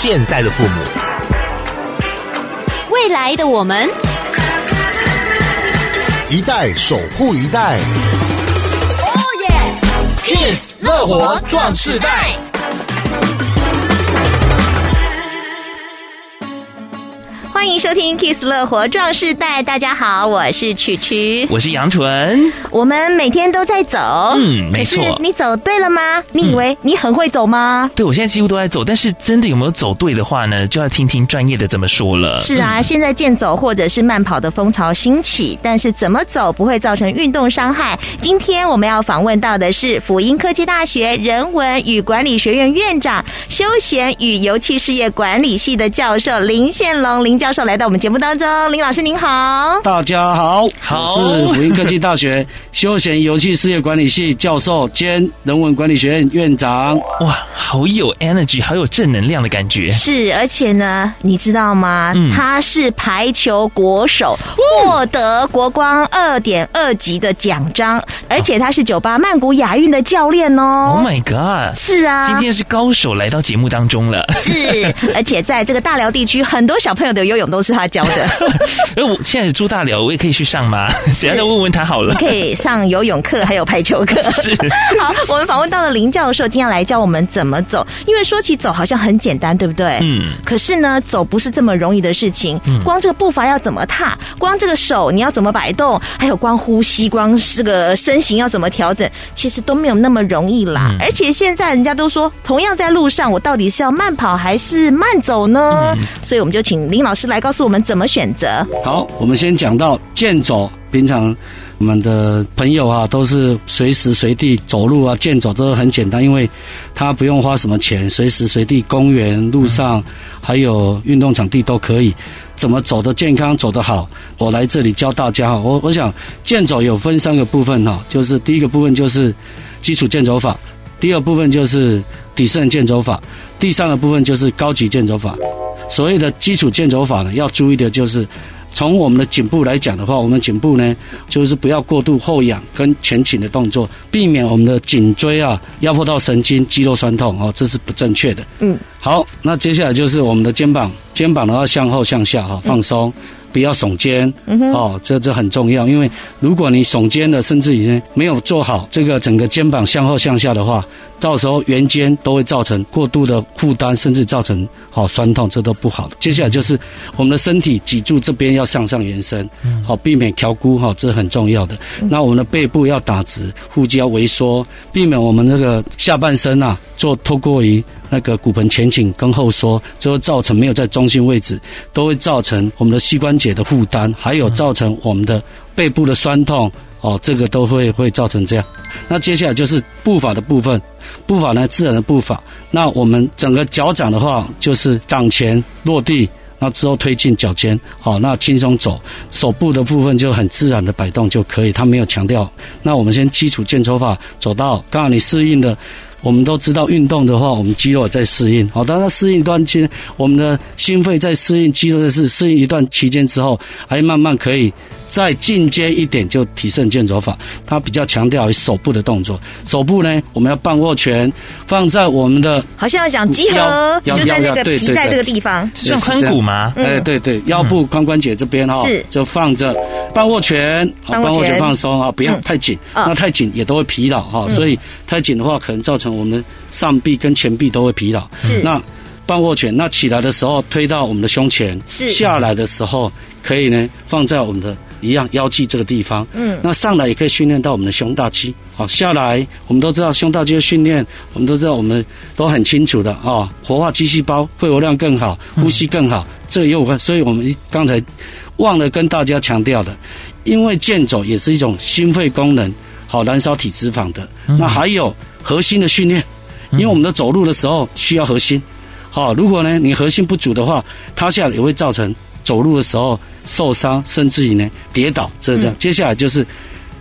现在的父母，未来的我们，一代守护一代。哦耶 ！Kiss 乐活壮世代。欢迎收听 Kiss 乐活壮世代，大家好，我是曲曲，我是杨纯，我们每天都在走，没错。可是你走对了吗？你以为你很会走吗？对，我现在几乎都在走，但是真的有没有走对的话呢，就要听听专业的怎么说了。是啊，现在健走或者是慢跑的风潮兴起，但是怎么走不会造成运动伤害？今天我们要访问到的是辅英科技大学人文与管理学院院长、休闲与油气事业管理系的教授林宪龙林教授来到我们节目当中。林老师您好。大家好，我是辅英科技大学休闲油气事业管理系教授兼人文管理学院院长。哇，好有 energy， 好有正能量的感觉。是，而且呢，你知道吗？他是排球国手，获得国光2.2级的奖章，而且他是98曼谷亚运的教练哦。Oh my god！ 是啊，今天是高手来到节目当中了。是，而且在这个大寮地区，很多小朋友的游泳都是他教的。而我现在朱大寮我也可以去上吗？等一下问问他好了。可以上游泳课还有排球课。是。好，我们访问到了林教授，今天来教我们怎么走。因为说起走好像很简单，对不对？可是呢，走不是这么容易的事情。光这个步伐要怎么踏，光这个手你要怎么摆动，还有光呼吸，光这个身形要怎么调整，其实都没有那么容易啦。而且现在人家都说，同样在路上，我到底是要慢跑还是慢走呢？所以我们就请林老师来告诉我们怎么选择。好，我们先讲到健走。平常我们的朋友啊，都是随时随地走路啊，健走都很简单，因为他不用花什么钱，随时随地公园、路上还有运动场地都可以。怎么走得健康、走得好？我来这里教大家。我想健走有分三个部分哈，就是第一个部分就是基础健走法，第二部分就是底层健走法，第三个部分就是高级健走法。所谓的基础健走法呢，要注意的就是，从我们的颈部来讲的话，我们颈部呢，就是不要过度后仰跟前倾的动作，避免我们的颈椎啊压迫到神经、肌肉酸痛哦，这是不正确的。好，那接下来就是我们的肩膀，肩膀的话向后向下哈放松，不要耸肩哦，这很重要，因为如果你耸肩了，甚至已经没有做好这个整个肩膀向后向下的话，到时候圆肩都会造成过度的负担，甚至造成酸痛，这都不好的。接下来就是我们的身体脊柱这边要向上延伸，避免翘骨哈，这很重要的。那我们的背部要打直，腹肌要微缩，避免我们那个下半身啊做透过于那个骨盆前倾跟后缩，这会造成没有在中心位置，都会造成我们的膝关节的负担，还有造成我们的背部的酸痛哦，这个都会造成这样。那接下来就是步法的部分，步法呢自然的步法。那我们整个脚掌的话，就是掌前落地，那之后推进脚尖，好，那轻松走。手部的部分就很自然的摆动就可以，它没有强调。那我们先基础健走法走到，刚好你适应的。我们都知道运动的话，我们肌肉在适应，好，当它适应一段期，我们的心肺在适应，肌肉在适应一段期间之后，还慢慢可以再进阶一点，就提升健走法。它比较强调手部的动作，手部呢，我们要半握拳放在我们的，好像要讲集合，就在那个皮带这个地方，是髋骨吗？对对，腰部髋关节这边哈，就放着半握拳，半握拳放松啊，不要太紧，那太紧也都会疲劳哈，所以太紧的话可能造成我们上臂跟前臂都会疲劳。那半握拳，那起来的时候推到我们的胸前，下来的时候可以呢放在我们的一样腰际这个地方。那上来也可以训练到我们的胸大肌。好，下来我们都知道胸大肌的训练，我们都知道，我们都很清楚的啊，活化肌细胞，肺活量更好，呼吸更好。这也有关，所以我们刚才忘了跟大家强调的，因为健走也是一种心肺功能，好燃烧体脂肪的。那还有核心的训练，因为我们的走路的时候需要核心，好，如果呢你核心不足的话，塌下来也会造成走路的时候受伤，甚至于呢跌倒，这样。接下来就是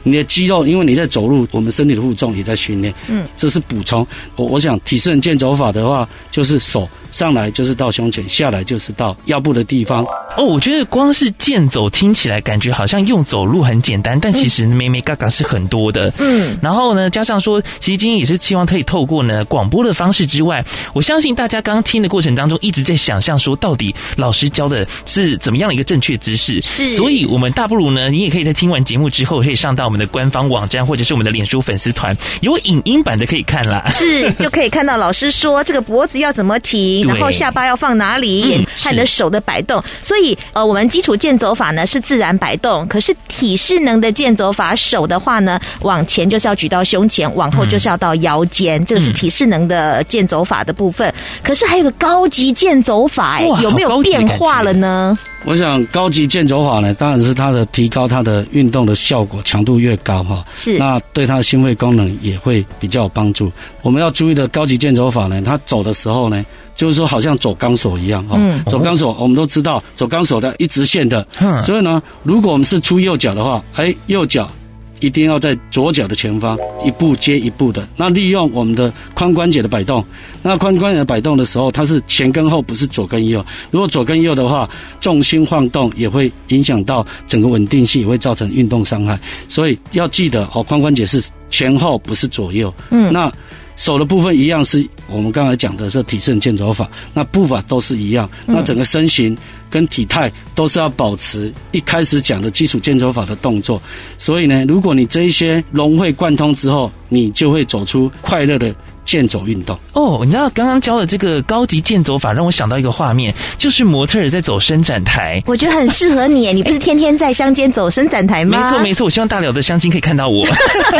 你的肌肉，因为你在走路，我们身体的负重也在训练，这是补充。我想体式健走法的话，就是手上来就是到胸前，下来就是到腰部的地方，哦，我觉得光是健走听起来感觉好像用走路很简单，但其实眉眉嘎嘎是很多的。嗯，然后呢，加上说，其实今天也是希望可以透过呢广播的方式之外，我相信大家刚听的过程当中一直在想象说，到底老师教的是怎么样的一个正确姿势。是，所以我们大不如呢，你也可以在听完节目之后，可以上到我们的官方网站或者是我们的脸书粉丝团，有影音版的可以看啦。是，就可以看到老师说这个脖子要怎么提，然后下巴要放哪里，看你的手的摆动。所以我们基础健走法呢是自然摆动，可是体适能的健走法，手的话呢往前就是要举到胸前，往后就是要到腰间，这个是体适能的健走法的部分。可是还有个高级健走法，有没有变化了呢？我想高级健走法呢，当然是它的提高它的运动的效果强度越高哈，是，那对它的心肺功能也会比较有帮助。我们要注意的高级健走法呢，它走的时候呢，就是说好像走钢索一样哈，走钢索我们都知道，走钢索的一直线的，所以呢，如果我们是出右脚的话，右脚一定要在左脚的前方，一步接一步的。那利用我们的髋关节的摆动，那髋关节的摆动的时候，它是前跟后，不是左跟右。如果左跟右的话，重心晃动也会影响到整个稳定性，也会造成运动伤害。所以要记得哦，髋关节是前后，不是左右。嗯，那手的部分一样是我们刚才讲的是体式健走法，那步法都是一样，那整个身形跟体态都是要保持一开始讲的基础健走法的动作。所以呢，如果你这一些融会贯通之后，你就会走出快乐的健走运动。哦，你知道刚刚教的这个高级健走法让我想到一个画面，就是模特儿在走伸展台。我觉得很适合你，你不是天天在乡间走伸展台吗？没错没错，我希望大寮的乡亲可以看到我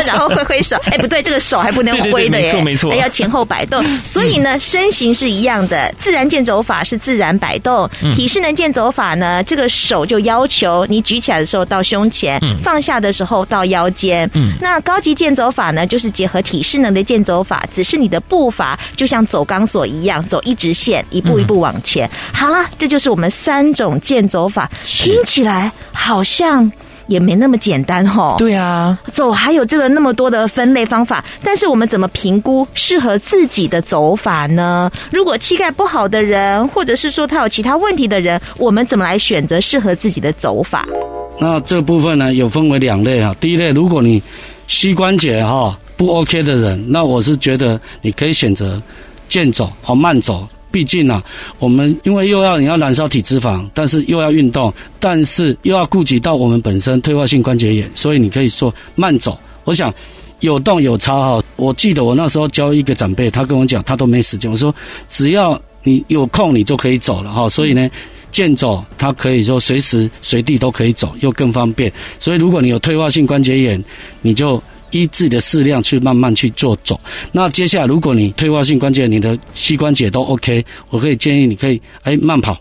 然后挥挥手，不对，这个手还不能挥的耶。对对对，没错没错，还要前后摆动。所以呢，身形是一样的，自然健走法是自然摆动，体适能健走法呢，这个手就要求你举起来的时候到胸前，放下的时候到腰间。那高级健走法呢，就是结合体适能的健走法，只是你的步伐就像走钢索一样，走一直线，一步一步往前。好了，这就是我们三种健走法，听起来好像也没那么简单吼。对啊，走还有这个那么多的分类方法，但是我们怎么评估适合自己的走法呢？如果膝盖不好的人，或者是说他有其他问题的人，我们怎么来选择适合自己的走法？那这部分呢，有分为两类啊。第一类，如果你膝关节不 OK 的人，那我是觉得你可以选择健走和慢走。毕竟啊，我们因为又要你要燃烧体脂肪，但是又要运动，但是又要顾及到我们本身退化性关节炎，所以你可以说慢走。我想有动有差哈。我记得我那时候教一个长辈，他跟我讲他都没时间，我说只要你有空你就可以走了哈。所以呢，健走它可以说随时随地都可以走，又更方便。所以如果你有退化性关节炎，你就依自己的适量去慢慢去做走。那接下来如果你退化性关节，你的膝关节都 OK， 我可以建议你可以慢跑，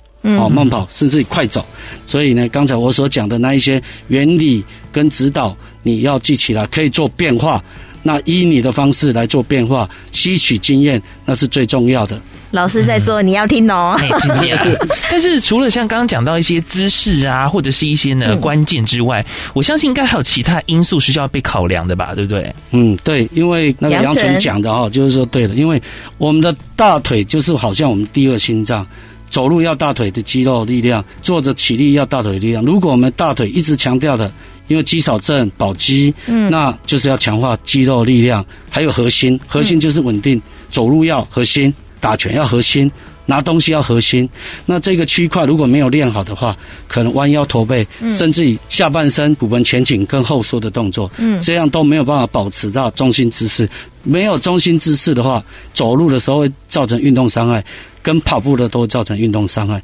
慢跑甚至快走。所以呢，刚才我所讲的那一些原理跟指导你要记起来，可以做变化，那依你的方式来做变化，吸取经验，那是最重要的。老师在说，你要听哦。但是除了像刚刚讲到一些姿势啊，或者是一些呢关键之外，我相信应该还有其他因素是需要被考量的吧，对不对？嗯，对，因为那个杨纯讲的就是说对了，因为我们的大腿就是好像我们第二心脏，走路要大腿的肌肉力量，坐着起立要大腿的力量。如果我们大腿一直强调的，因为肌少症保肌，那就是要强化肌肉力量，还有核心，核心就是稳定，走路要核心。打拳要核心，拿东西要核心，那这个区块如果没有练好的话，可能弯腰驼背，甚至于下半身骨盆前倾跟后缩的动作，这样都没有办法保持到中心姿势。没有中心姿势的话，走路的时候会造成运动伤害，跟跑步的都会造成运动伤害。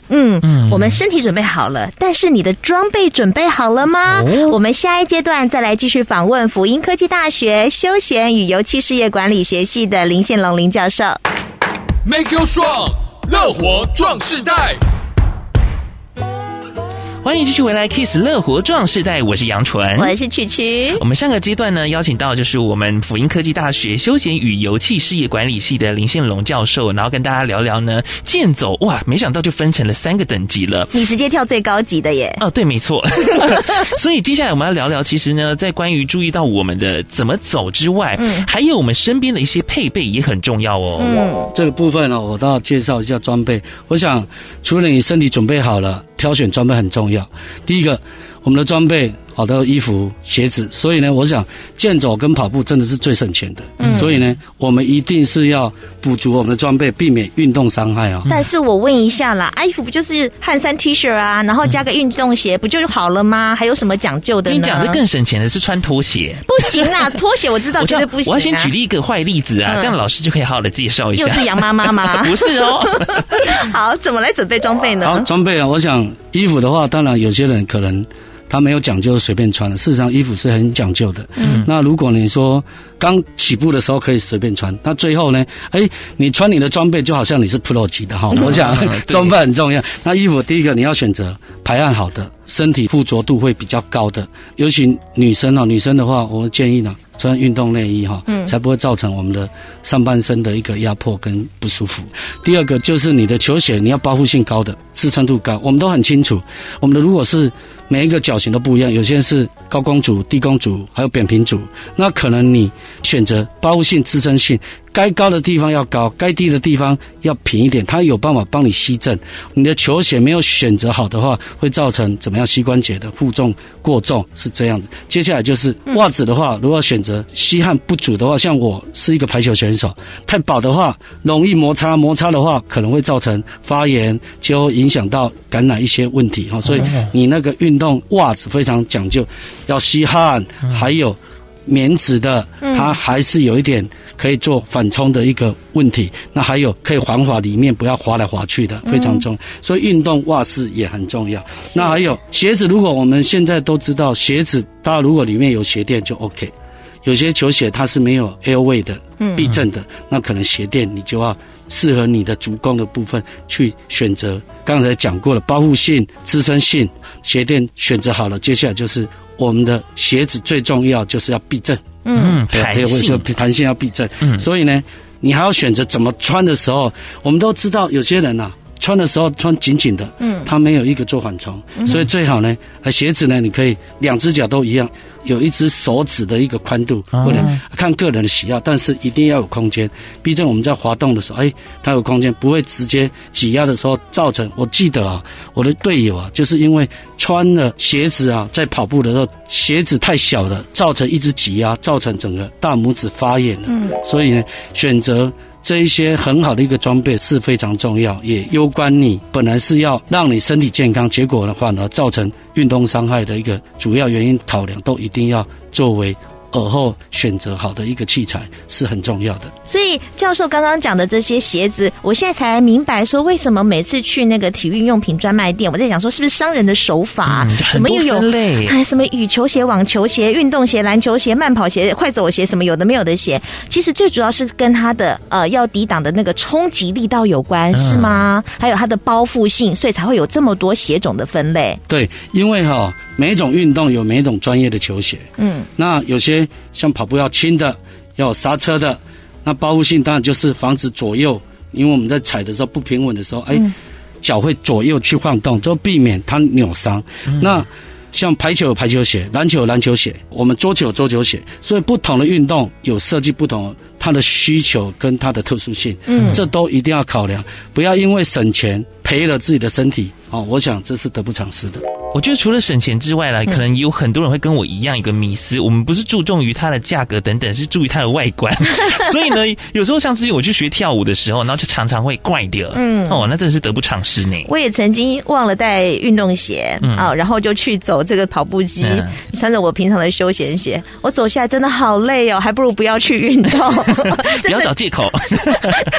我们身体准备好了，但是你的装备准备好了吗？我们下一阶段再来继续访问辅英科技大学休闲与油气事业管理学系的林宪龙林教授。Make you strong， 乐活壮世代。欢迎继续回来 Kiss 乐活壮世代，我是杨纯，我是曲曲。我们上个阶段呢，邀请到就是我们辅英科技大学休闲与油气事业管理系的林宪龙教授，然后跟大家聊聊呢健走。哇，没想到就分成了三个等级了，你直接跳最高级的耶。哦，对，没错所以接下来我们要聊聊，其实呢在关于注意到我们的怎么走之外，还有我们身边的一些配备也很重要哦。这个部分呢，我倒要介绍一下装备。我想除了你身体准备好了，挑选装备很重要。第一个，我们的装备好的衣服、鞋子，所以呢，我想健走跟跑步真的是最省钱的。嗯，所以呢，我们一定是要补足我们的装备，避免运动伤害啊。但是我问一下啦，衣服不就是汗衫 T 恤啊，然后加个运动鞋不就好了吗？还有什么讲究的呢？你讲的更省钱的是穿拖鞋。不行啦，拖鞋我知道绝对不行啊。我要先举例一个坏例子啊，这样老师就可以好好的介绍一下。又是杨妈妈吗？不是哦。好，怎么来准备装备呢？好，装备啊，我想衣服的话，当然有些人可能他没有讲究随便穿的，事实上衣服是很讲究的。嗯，那如果你说刚起步的时候可以随便穿，那最后呢，你穿你的装备就好像你是 pro 级的哈。我想装备很重要。那衣服第一个你要选择排汗好的，身体附着度会比较高的，尤其女生啊，女生的话我建议呢穿运动内衣哈，才不会造成我们的上半身的一个压迫跟不舒服。第二个就是你的球鞋，你要包覆性高的，支撑度高。我们都很清楚，我们的如果是每一个脚型都不一样，有些是高弓足、低弓足，还有扁平足。那可能你选择包覆性、支撑性，该高的地方要高，该低的地方要平一点，它有办法帮你吸震。你的球鞋没有选择好的话，会造成怎么样？膝关节的负重过重是这样子。接下来就是袜子的话，如果选择吸汗不足的话，像我是一个排球选手，太薄的话容易摩擦，摩擦的话可能会造成发炎，就影响到感染一些问题哈。所以你那个运动袜子非常讲究，要吸汗，还有棉质的，它还是有一点可以做反冲的一个问题。那还有可以防滑，里面不要滑来滑去的，非常重要。所以运动袜式也很重要。那还有鞋子，如果我们现在都知道鞋子，它如果里面有鞋垫就 OK。有些球鞋它是没有 airway 的避震的，那可能鞋垫你就要适合你的足弓的部分去选择。刚才讲过了，包覆性、支撑性，鞋垫选择好了，接下来就是我们的鞋子最重要就是要避震，弹性要避震。所以呢，你还要选择怎么穿的时候，我们都知道有些人啊穿的时候穿紧紧的，它没有一个做缓冲，所以最好呢，鞋子呢你可以两只脚都一样，有一只手指的一个宽度，或者看个人的喜好，但是一定要有空间。毕竟我们在滑动的时候，它有空间，不会直接挤压的时候造成。我记得啊，我的队友啊，就是因为穿了鞋子啊，在跑步的时候鞋子太小了，造成一直挤压，造成整个大拇指发炎了。所以呢，选择这一些很好的一个装备是非常重要，也攸关你本来是要让你身体健康，结果的话呢，造成运动伤害的一个主要原因考量，都一定要作为而后选择好的一个器材是很重要的。所以教授刚刚讲的这些鞋子，我现在才明白说为什么每次去那个体育用品专卖店，我在想说是不是商人的手法，怎么又有什么羽球鞋、网球鞋、运动鞋、篮球鞋、慢跑鞋、快走鞋，什么有的没有的鞋，其实最主要是跟它的要抵挡的那个冲击力道有关，是吗？还有它的包覆性，所以才会有这么多鞋种的分类。对，因为每一种运动有每一种专业的球鞋，那有些像跑步要轻的，要有刹车的，那包覆性当然就是防止左右，因为我们在踩的时候不平稳的时候，脚会左右去晃动，就避免它扭伤。那像排球有排球鞋，篮球有篮球鞋，我们桌球有桌球鞋，所以不同的运动有设计不同它的需求跟它的特殊性，这都一定要考量，不要因为省钱赔了自己的身体。我想这是得不偿失的。我觉得除了省钱之外啦，可能有很多人会跟我一样一个迷思，我们不是注重于它的价格等等，是注意它的外观。所以呢，有时候像之前我去学跳舞的时候，然后就常常会怪掉，那真的是得不偿失呢。我也曾经忘了带运动鞋，然后就去走这个跑步机，穿着我平常的休闲鞋，我走下来真的好累哦，还不如不要去运动。不要找借口。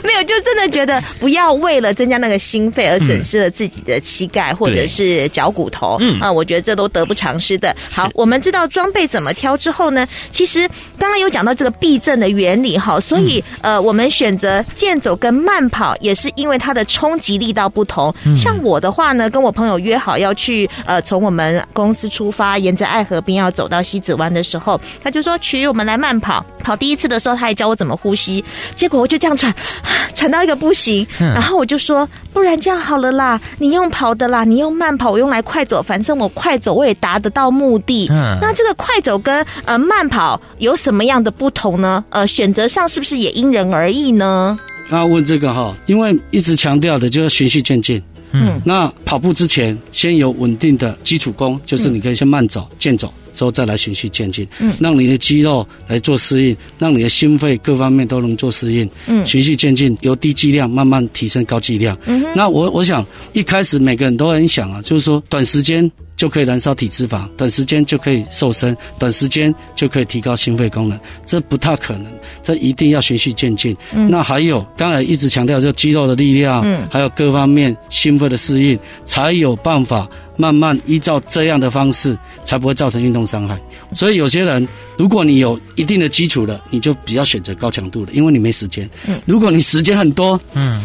没有，就真的觉得不要为了增加那个心肺而损失了自己的期。膝盖或者是脚骨头，我觉得这都得不偿失的。好，我们知道装备怎么挑之后呢，其实刚刚有讲到这个避震的原理哈，所以我们选择健走跟慢跑也是因为它的冲击力道不同。像我的话呢，跟我朋友约好要去从我们公司出发，沿着爱河滨要走到西子湾的时候，他就说去我们来慢跑。跑第一次的时候，他也教我怎么呼吸，结果我就这样喘到一个不行，然后我就说不然这样好了啦，你用跑的啦，你用慢跑，我用来快走，反正我快走我也达得到目的。那这个快走跟慢跑有什么样的不同呢？选择上是不是也因人而异呢？问这个因为一直强调的就是循序渐进，嗯，那跑步之前先有稳定的基础功，就是你可以先慢走、健走，之后再来循序渐进，嗯，让你的肌肉来做适应，让你的心肺各方面都能做适应，嗯，循序渐进，由低剂量慢慢提升高剂量。嗯，那我想一开始每个人都很想啊，就是说短时间就可以燃烧体脂肪，短时间就可以瘦身，短时间就可以提高心肺功能，这不太可能，这一定要循序渐进。嗯，那还有刚才一直强调就肌肉的力量，嗯，还有各方面心肺的适应，才有办法慢慢依照这样的方式，才不会造成运动伤害。所以有些人，如果你有一定的基础了，你就比较选择高强度的，因为你没时间。如果你时间很多，嗯，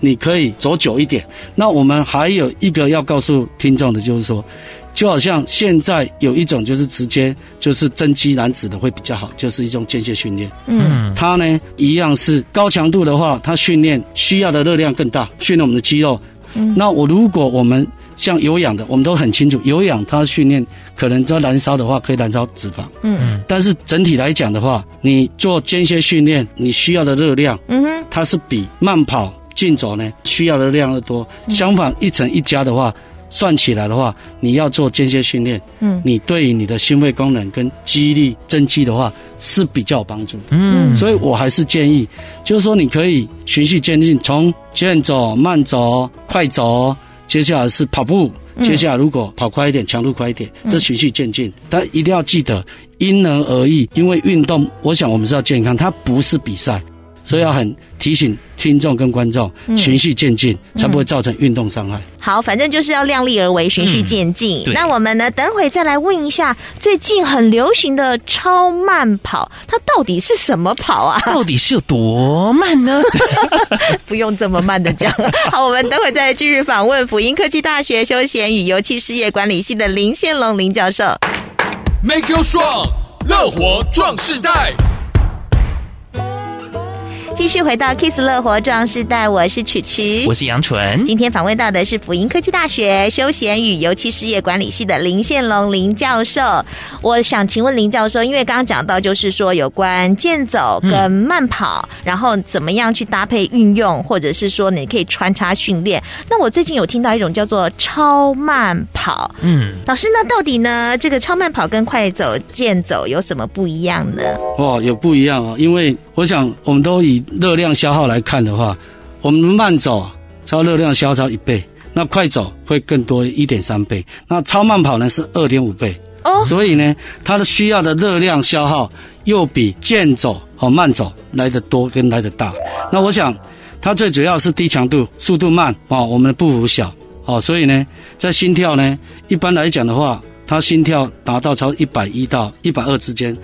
你可以走久一点。那我们还有一个要告诉听众的就是说，就好像现在有一种就是直接就是增肌燃脂的会比较好，就是一种间歇训练。嗯，它呢一样是高强度的话，它训练需要的热量更大，训练我们的肌肉。嗯，那如果我们像有氧的，我们都很清楚，有氧它训练可能在燃烧的话，可以燃烧脂肪。嗯，但是整体来讲的话，你做间歇训练，你需要的热量，嗯，它是比慢跑、竞走呢需要的量的多。相反，一乘一加的话，算起来的话，你要做间歇训练，嗯，你对于你的心肺功能跟肌力增肌的话是比较有帮助的。嗯，所以我还是建议，就是说你可以循序渐进，从健走、慢走、快走。接下来是跑步，接下来如果跑快一点，强度快一点，这循序渐进。但一定要记得因人而异，因为运动，我想我们是要健康，它不是比赛，所以要很提醒听众跟观众，循序渐进，才不会造成运动伤害。好，反正就是要量力而为，循序渐进。那我们呢，等会再来问一下，最近很流行的超慢跑，它到底是什么跑啊？到底是有多慢呢？不用这么慢的讲。好，我们等会再来继续访问辅英科技大学休闲与油气事业管理系的林宪龙林教授。Make you strong， 乐活壮世代。继续回到 Kiss 乐活壮世代，我是曲曲，我是杨纯。今天访问到的是辅英科技大学休闲与油气事业管理系的林宪龙林教授。我想请问林教授，因为刚刚讲到就是说有关健走跟慢跑，然后怎么样去搭配运用，或者是说你可以穿插训练。那我最近有听到一种叫做超慢跑，嗯，老师，那到底呢这个超慢跑跟快走、健走有什么不一样呢？哦，有不一样哦，因为我想我们都以热量消耗来看的话，我们慢走超热量消耗1倍，那快走会更多 1.3 倍，那超慢跑呢是 2.5 倍。哦，所以呢它的需要的热量消耗又比健走和慢走来得多跟来得大。那我想它最主要是低强度，速度慢，哦，我们的步幅小，哦，所以呢在心跳呢一般来讲的话，它心跳达到超110到120之间，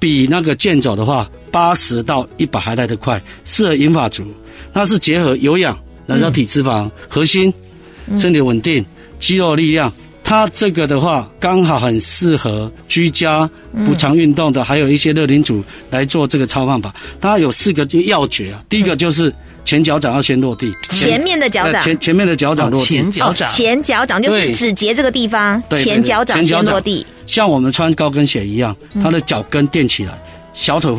比那个健走的话80到100还来得快，适合银发族。那是结合有氧燃烧体脂肪、核心身体稳定、肌肉力量，它这个的话刚好很适合居家补偿运动的，还有一些热龄组来做这个超慢跑。它有4个要诀啊，第一个就是前脚掌要先落地，前面的脚掌，前面的脚掌落地，前脚掌，前脚掌就是指节这个地方，前脚掌先落地。像我们穿高跟鞋一样，它的脚跟垫起来，小腿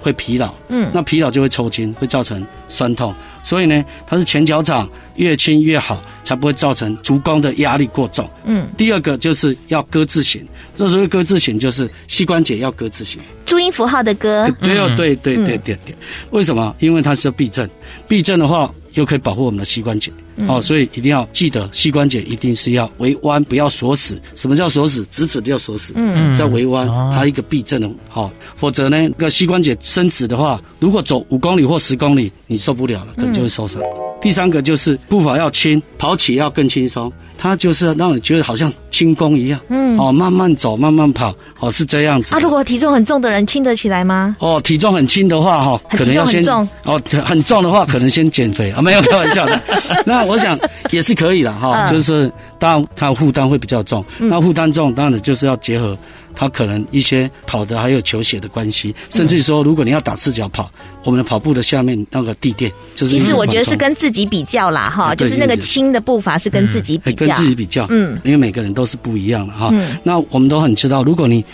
会疲劳，嗯，那疲劳就会抽筋，会造成酸痛。所以呢，它是前脚掌越轻越好，才不会造成足弓的压力过重。嗯，第二个就是要鸽字形，这时候鸽字形就是膝关节要鸽字形，注音符号的鸽。对哦，对对对对对。为什么？因为它是避震，避震的话又可以保护我们的膝关节。哦，所以一定要记得膝关节一定是要微弯，不要锁死。什么叫锁死？直直就锁死。嗯，在微弯，它一个避震的，好，否则呢，那个膝关节伸直的话，如果走5公里或10公里，你受不了了，可能就会受伤。第三个就是步伐要轻，跑起要更轻松，它就是让你觉得好像轻功一样。嗯，哦，慢慢走，慢慢跑，哦，是这样子。啊，如果体重很重的人轻得起来吗？哦，体重很轻的话，哈，可能要先哦，很重的话，可能先减肥啊，没有开玩笑的。那我想也是可以的哈，就是当然它负担会比较重，那负担重当然就是要结合它可能一些跑的还有球鞋的关系，甚至说如果你要打赤脚跑，我们的跑步的下面那个地垫，就是其实我觉得是跟自己比较啦哈，就是那个轻的步伐是跟自己比较，跟自己比较，嗯，因为每个人都是不一样的哈。那我们都很知道，如果你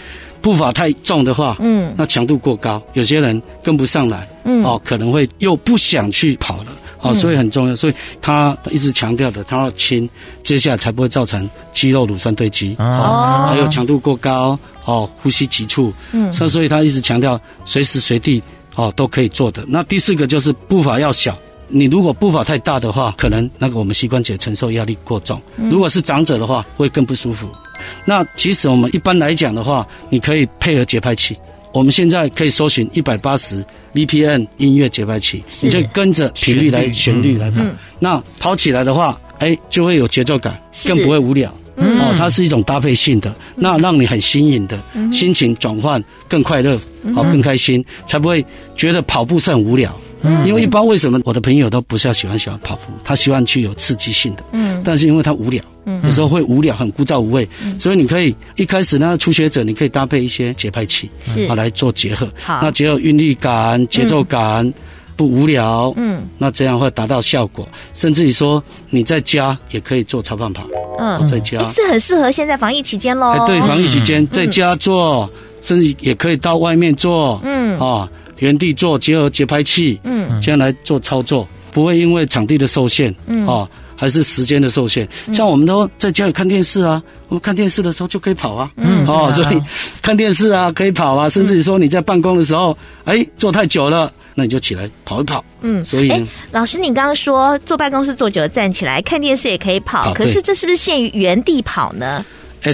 步伐太重的话，嗯，那强度过高，有些人跟不上来，嗯，哦，可能会又不想去跑了。哦，所以很重要，所以他一直强调的，他要轻，接下来才不会造成肌肉乳酸堆积啊，还有强度过高哦，呼吸急促，嗯，所以他一直强调随时随地哦都可以做的。那第四个就是步伐要小。你如果步伐太大的话，可能那个我们膝关节承受压力过重，如果是长者的话会更不舒服。那其实我们一般来讲的话，你可以配合节拍器，我们现在可以搜寻 180BPM 音乐节拍器，你就跟着频率来旋律来跑，那跑起来的话就会有节奏感，更不会无聊哦，它是一种搭配性的，那让你很新颖的心情转换，更快乐哦，更开心，才不会觉得跑步是很无聊。因为一般为什么我的朋友都不是要喜欢跑步，他喜欢去有刺激性的，但是因为他无聊，有时候会无聊，很枯燥无味，所以你可以一开始呢，初学者你可以搭配一些节拍器啊来做结合，那结合韵律感、节奏感，不无聊，那这样会达到效果。甚至你说你在家也可以做超慢跑，在家这很适合现在防疫期间咯，对，防疫期间在家做，甚至也可以到外面做，原地做，结合节拍器，这样来做操作，不会因为场地的受限，还是时间的受限。像我们都在家里看电视啊，我们看电视的时候就可以跑啊，所以看电视啊可以跑啊，甚至你说你在办公的时候，坐太久了，那你就起来跑一跑，所以老师你刚刚说坐办公室坐久了站起来，看电视也可以跑，可是这是不是限于原地跑呢？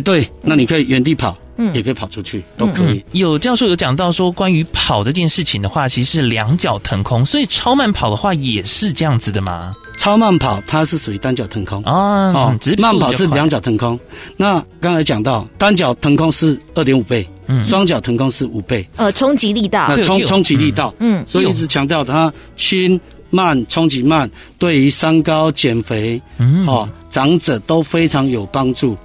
对，那你可以原地跑。也可以跑出去，都可以。有教授有讲到说，关于跑这件事情的话，其实是两脚腾空，所以超慢跑的话也是这样子的吗？超慢跑它是属于单脚腾空慢跑是两脚腾空。那刚才讲到单脚腾空是 2.5 倍，双脚腾空是5倍，冲击力道，冲击力道，所以一直强调它轻慢、冲击慢，对于三高、减肥长者都非常有帮助。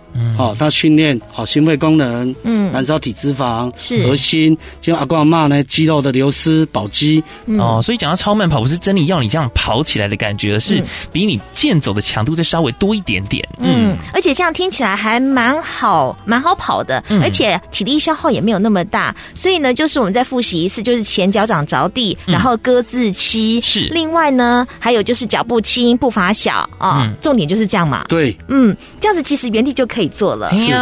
它训练心肺功能，燃烧体脂肪，核心，就阿公阿嬷呢肌肉的流失，保肌所以讲到超慢跑，不是真的要你这样跑起来的感觉，是比你健走的强度再稍微多一点点。而且这样听起来还蛮好跑的，而且体力消耗也没有那么大。所以呢，就是我们再复习一次，就是前脚掌着地，然后鸽子膝。是。另外呢，还有就是脚步轻，步伐小啊，重点就是这样嘛。对。这样子其实原地就可以做了，是，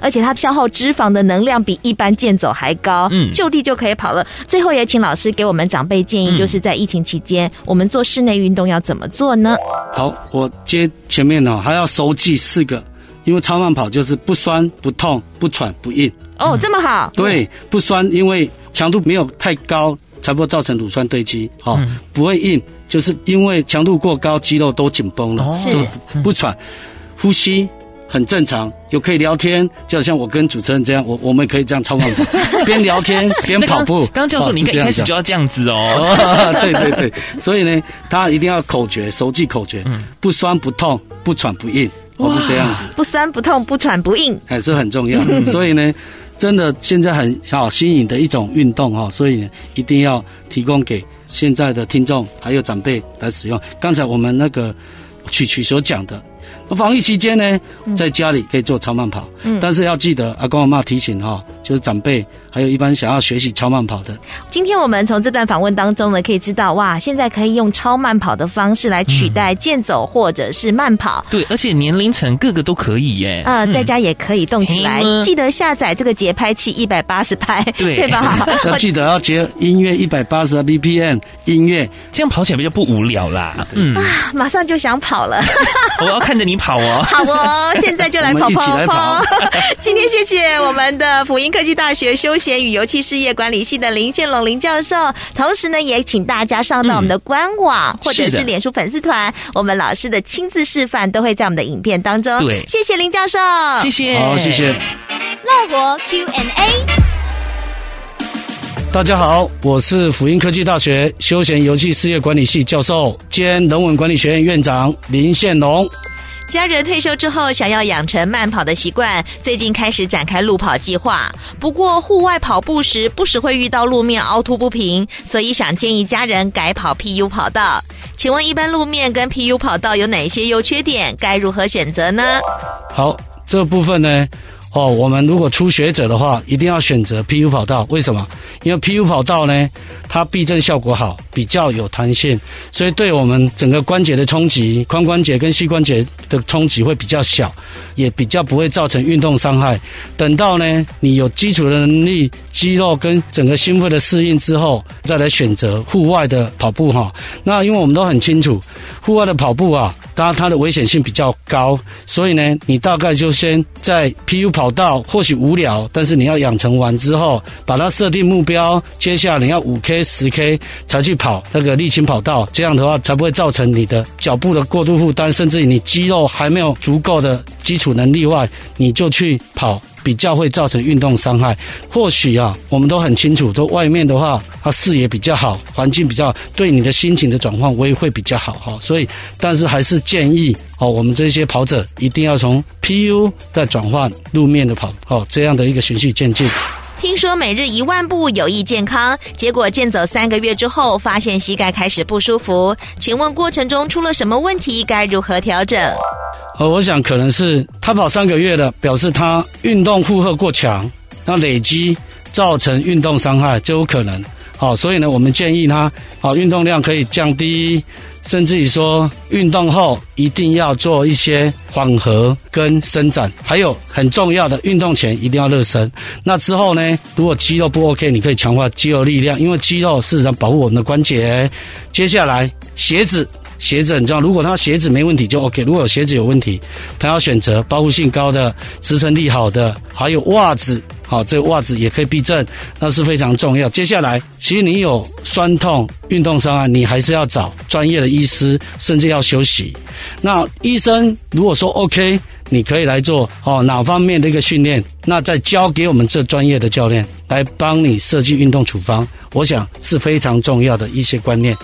而且它消耗脂肪的能量比一般健走还高，就地就可以跑了。最后也请老师给我们长辈建议，就是在疫情期间，我们做室内运动要怎么做呢？好，我接前面还要熟记四个，因为超慢跑就是不酸、不痛、不喘、不硬。这么好？对，不酸，因为强度没有太高，才不会造成乳酸堆积。不会硬，就是因为强度过高，肌肉都紧绷了，不喘，呼吸很正常，有可以聊天，就好像我跟主持人这样，我们可以这样超慢跑，边聊天边跑步。刚教授，你一开始就要这样子对对对，所以呢，他一定要熟记口诀，不酸不痛不喘不硬，是这样子。不酸不痛不喘不硬，这很重要。所以呢，真的现在很新颖的一种运动所以一定要提供给现在的听众还有长辈来使用。刚才我们那个曲所讲的。防疫期间呢，在家里可以做超慢跑，但是要记得阿公阿嬤提醒就是长辈还有一般想要学习超慢跑的。今天我们从这段访问当中呢，可以知道哇，现在可以用超慢跑的方式来取代健走或者是慢跑。对，而且年龄层各个都可以耶。在家也可以动起来，记得下载这个节拍器180拍，对吧？要记得要结音乐180 BPM 音乐，这样跑起来比较不无聊啦。马上就想跑了，我要看着你跑好现在就来跑跑跑。今天谢谢我们的辅英科技大学休闲与油漆事业管理系的林宪龙林教授，同时呢，也请大家上到我们的官网或者是脸书粉丝团，我们老师的亲自示范都会在我们的影片当中。对，谢谢林教授，谢谢，好，谢谢。乐活 Q&A。大家好，我是辅英科技大学休闲油漆事业管理系教授兼人文管理学院院长林宪龙。家人退休之后想要养成慢跑的习惯，最近开始展开路跑计划。不过户外跑步时不时会遇到路面凹凸不平，所以想建议家人改跑 PU 跑道。请问一般路面跟 PU 跑道有哪些优缺点？该如何选择呢？好，这部分呢，哦，我们如果初学者的话，一定要选择 PU 跑道。为什么？因为 PU 跑道呢，它避震效果好，比较有弹性，所以对我们整个关节的冲击，髋关节跟膝关节的冲击会比较小，也比较不会造成运动伤害。等到呢，你有基础的能力，肌肉跟整个心肺的适应之后，再来选择户外的跑步哈。那因为我们都很清楚，户外的跑步啊，它的危险性比较高，所以呢，你大概就先在 PU 跑道或许无聊，但是你要养成完之后，把它设定目标，接下来你要 5K、10K 才去跑那个沥青跑道，这样的话才不会造成你的脚步的过度负担，甚至你肌肉还没有足够的基础能力外，你就去跑，比较会造成运动伤害。或许啊，我们都很清楚，说外面的话，它视野比较好，环境比较好，对你的心情的转换我也会比较好哈。所以，但是还是建议哦，我们这些跑者一定要从 PU 再转换路面的跑哦，这样的一个循序渐进。听说每日10000步有益健康，结果健走3个月之后，发现膝盖开始不舒服。请问过程中出了什么问题？该如何调整？我想可能是他跑3个月了，表示他运动负荷过强，那累积造成运动伤害，就有可能。好，所以呢，我们建议他，好，运动量可以降低，甚至于说运动后一定要做一些缓和跟伸展，还有很重要的，运动前一定要热身。那之后呢，如果肌肉不 OK， 你可以强化肌肉力量，因为肌肉事实上保护我们的关节。接下来鞋子很重要，如果他鞋子没问题就 OK， 如果鞋子有问题，他要选择包覆性高的、支撑力好的，还有袜子。好，这个袜子也可以避震，那是非常重要。接下来，其实你有酸痛、运动伤害，你还是要找专业的医师，甚至要休息。那医生如果说 OK， 你可以来做哦哪方面的一个训练，那再交给我们这专业的教练来帮你设计运动处方，我想是非常重要的一些观念。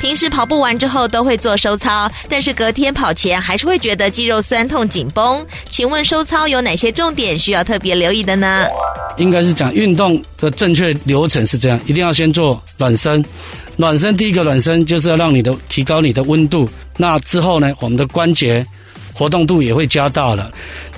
平时跑步完之后都会做收操，但是隔天跑前还是会觉得肌肉酸痛紧绷，请问收操有哪些重点需要特别留意的呢？应该是讲运动的正确流程是这样，一定要先做暖身。暖身第一个暖身就是要让你的提高你的温度，那之后呢，我们的关节活动度也会加大了。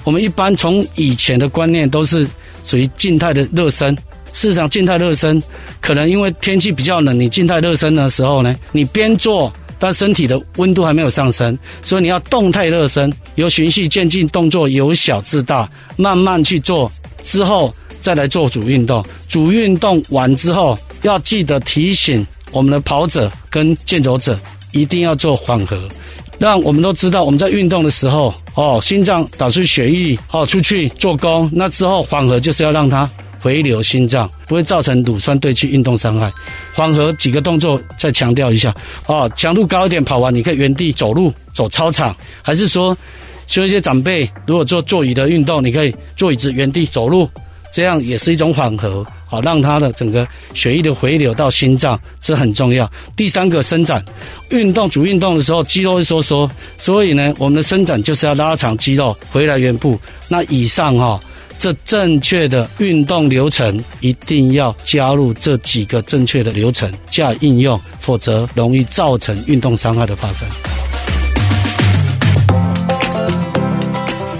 我们一般从以前的观念都是属于静态的热身。事实上，静态热身可能因为天气比较冷，你静态热身的时候呢，你边做，但身体的温度还没有上升，所以你要动态热身，由循序渐进，动作由小至大，慢慢去做，之后再来做主运动。主运动完之后，要记得提醒我们的跑者跟健走者一定要做缓和。让我们都知道，我们在运动的时候，心脏打出血液，出去做功，那之后缓和就是要让它回流心脏，不会造成乳酸对去运动伤害。缓和几个动作再强调一下哦，强度高一点，跑完你可以原地走路，走操场，还是说有一些长辈如果做座椅的运动，你可以坐椅子原地走路，这样也是一种缓和，好让它的整个血液的回流到心脏，这很重要。第三个伸展，运动主运动的时候肌肉会收缩，所以呢，我们的伸展就是要拉长肌肉回来原步。那以上这正确的运动流程一定要加入这几个正确的流程加以应用，否则容易造成运动伤害的发生。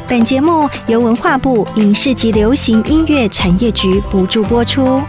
本节目由文化部影视及流行音乐产业局补助播出。